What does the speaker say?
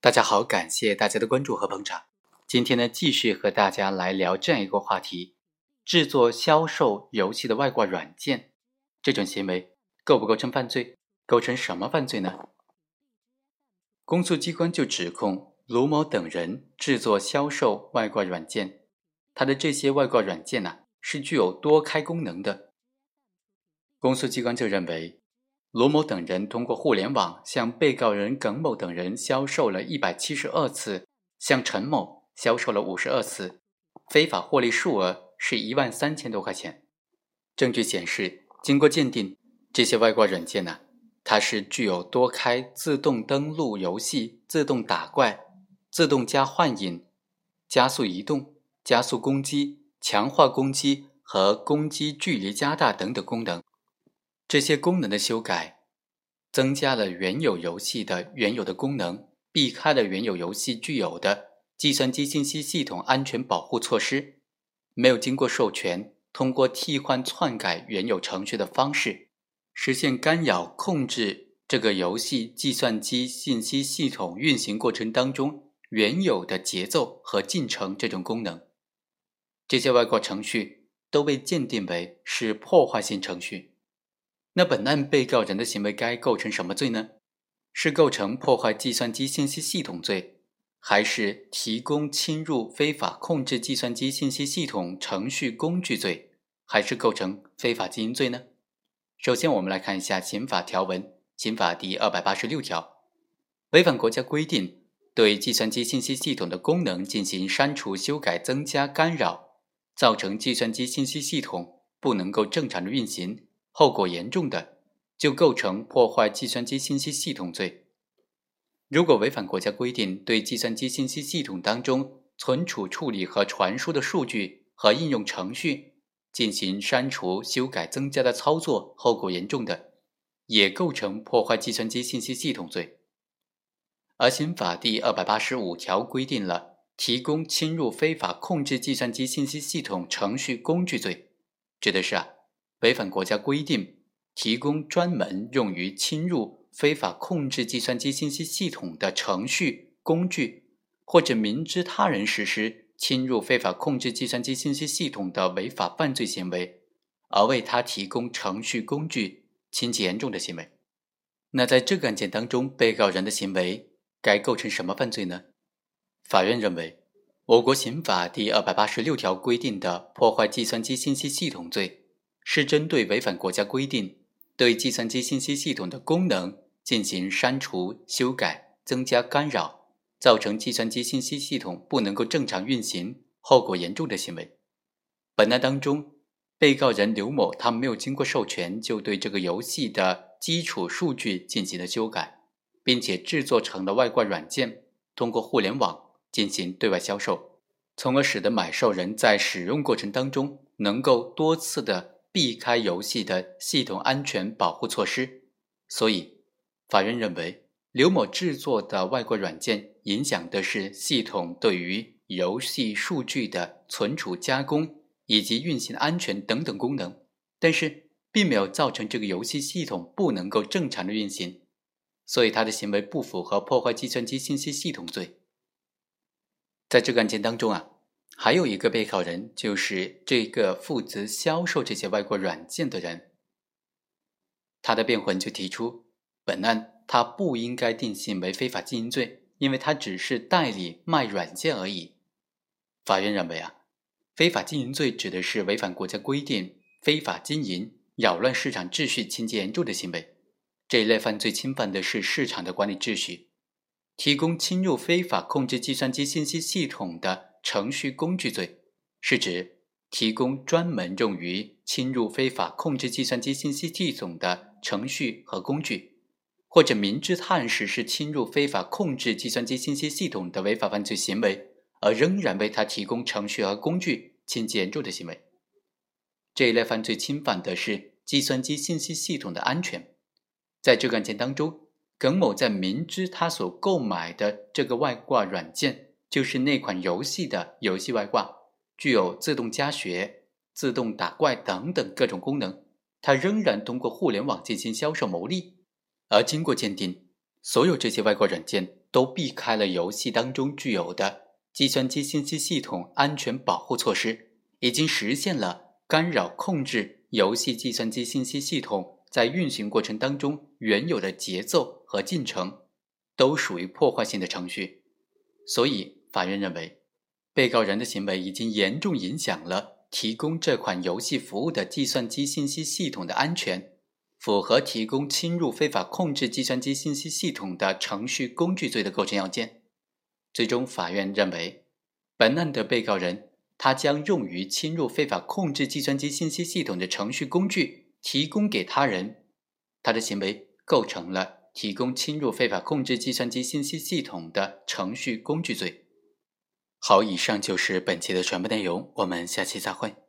大家好，感谢大家的关注和捧场。今天呢，继续和大家来聊这样一个话题：制作、销售游戏的外挂软件，这种行为构不构成犯罪？构成什么犯罪呢？公诉机关就指控卢某等人制作、销售外挂软件，他的这些外挂软件呢，是具有多开功能的。公诉机关就认为，卢某等人通过互联网向被告人耿某等人销售了172次，向陈某销售了52次，非法获利数额是13000多块钱。证据显示，经过鉴定，这些外挂软件呢，它是具有多开、自动登录游戏、自动打怪、自动加幻影、加速移动、加速攻击、强化攻击和攻击距离加大等等功能。这些功能的修改增加了原有游戏的原有的功能，避开了原有游戏具有的计算机信息系统安全保护措施，没有经过授权，通过替换篡改原有程序的方式，实现干扰控制这个游戏计算机信息系统运行过程当中原有的节奏和进程这种功能。这些外挂程序都被鉴定为是破坏性程序。那本案被告人的行为该构成什么罪呢？是构成破坏计算机信息系统罪，还是提供侵入非法控制计算机信息系统程序工具罪，还是构成非法经营罪呢？首先我们来看一下刑法条文。刑法第286条，违反国家规定对计算机信息系统的功能进行删除、修改、增加、干扰，造成计算机信息系统不能够正常的运行，后果严重的，就构成破坏计算机信息系统罪。如果违反国家规定对计算机信息系统当中存储、处理和传输的数据和应用程序进行删除、修改、增加的操作，后果严重的，也构成破坏计算机信息系统罪。而刑法第285条规定了提供侵入非法控制计算机信息系统程序工具罪，指的是违反国家规定提供专门用于侵入非法控制计算机信息系统的程序、工具，或者明知他人实施侵入非法控制计算机信息系统的违法犯罪行为，而为他提供程序、工具，情节严重的行为。那在这个案件当中，被告人的行为该构成什么犯罪呢？法院认为，我国刑法第286条规定的破坏计算机信息系统罪，是针对违反国家规定对计算机信息系统的功能进行删除、修改、增加、干扰，造成计算机信息系统不能够正常运行，后果严重的行为。本案当中，被告人刘某他没有经过授权就对这个游戏的基础数据进行了修改，并且制作成了外挂软件，通过互联网进行对外销售，从而使得买受人在使用过程当中能够多次的避开游戏的系统安全保护措施。所以法院认为，刘某制作的外挂软件影响的是系统对于游戏数据的存储、加工以及运行安全等等功能，但是并没有造成这个游戏系统不能够正常的运行，所以他的行为不符合破坏计算机信息系统罪。在这个案件当中还有一个被告人，就是这个负责销售这些外挂软件的人。他的辩护人就提出，本案他不应该定性为非法经营罪，因为他只是代理卖软件而已。法院认为非法经营罪指的是违反国家规定非法经营、扰乱市场秩序情节严重的行为。这一类犯罪侵犯的是市场的管理秩序。提供侵入非法控制计算机信息系统的程序工具罪，是指提供专门用于侵入非法控制计算机信息系统的程序和工具，或者明知他人实施侵入非法控制计算机信息系统的违法犯罪行为，而仍然为他提供程序和工具，情节严重的行为。这一类犯罪侵犯的是计算机信息系统的安全。在这个案件当中，耿某在明知他所购买的这个外挂软件就是那款游戏的游戏外挂，具有自动加血、自动打怪等等各种功能，它仍然通过互联网进行销售牟利。而经过鉴定，所有这些外挂软件都避开了游戏当中具有的计算机信息系统安全保护措施，已经实现了干扰控制游戏计算机信息系统在运行过程当中原有的节奏和进程，都属于破坏性的程序。所以法院认为，被告人的行为已经严重影响了提供这款游戏服务的计算机信息系统的安全，符合提供侵入非法控制计算机信息系统的程序工具罪的构成要件。最终法院认为，本案的被告人他将用于侵入非法控制计算机信息系统的程序工具提供给他人，他的行为构成了提供侵入非法控制计算机信息系统的程序工具罪。好，以上就是本期的全部内容，我们下期再会。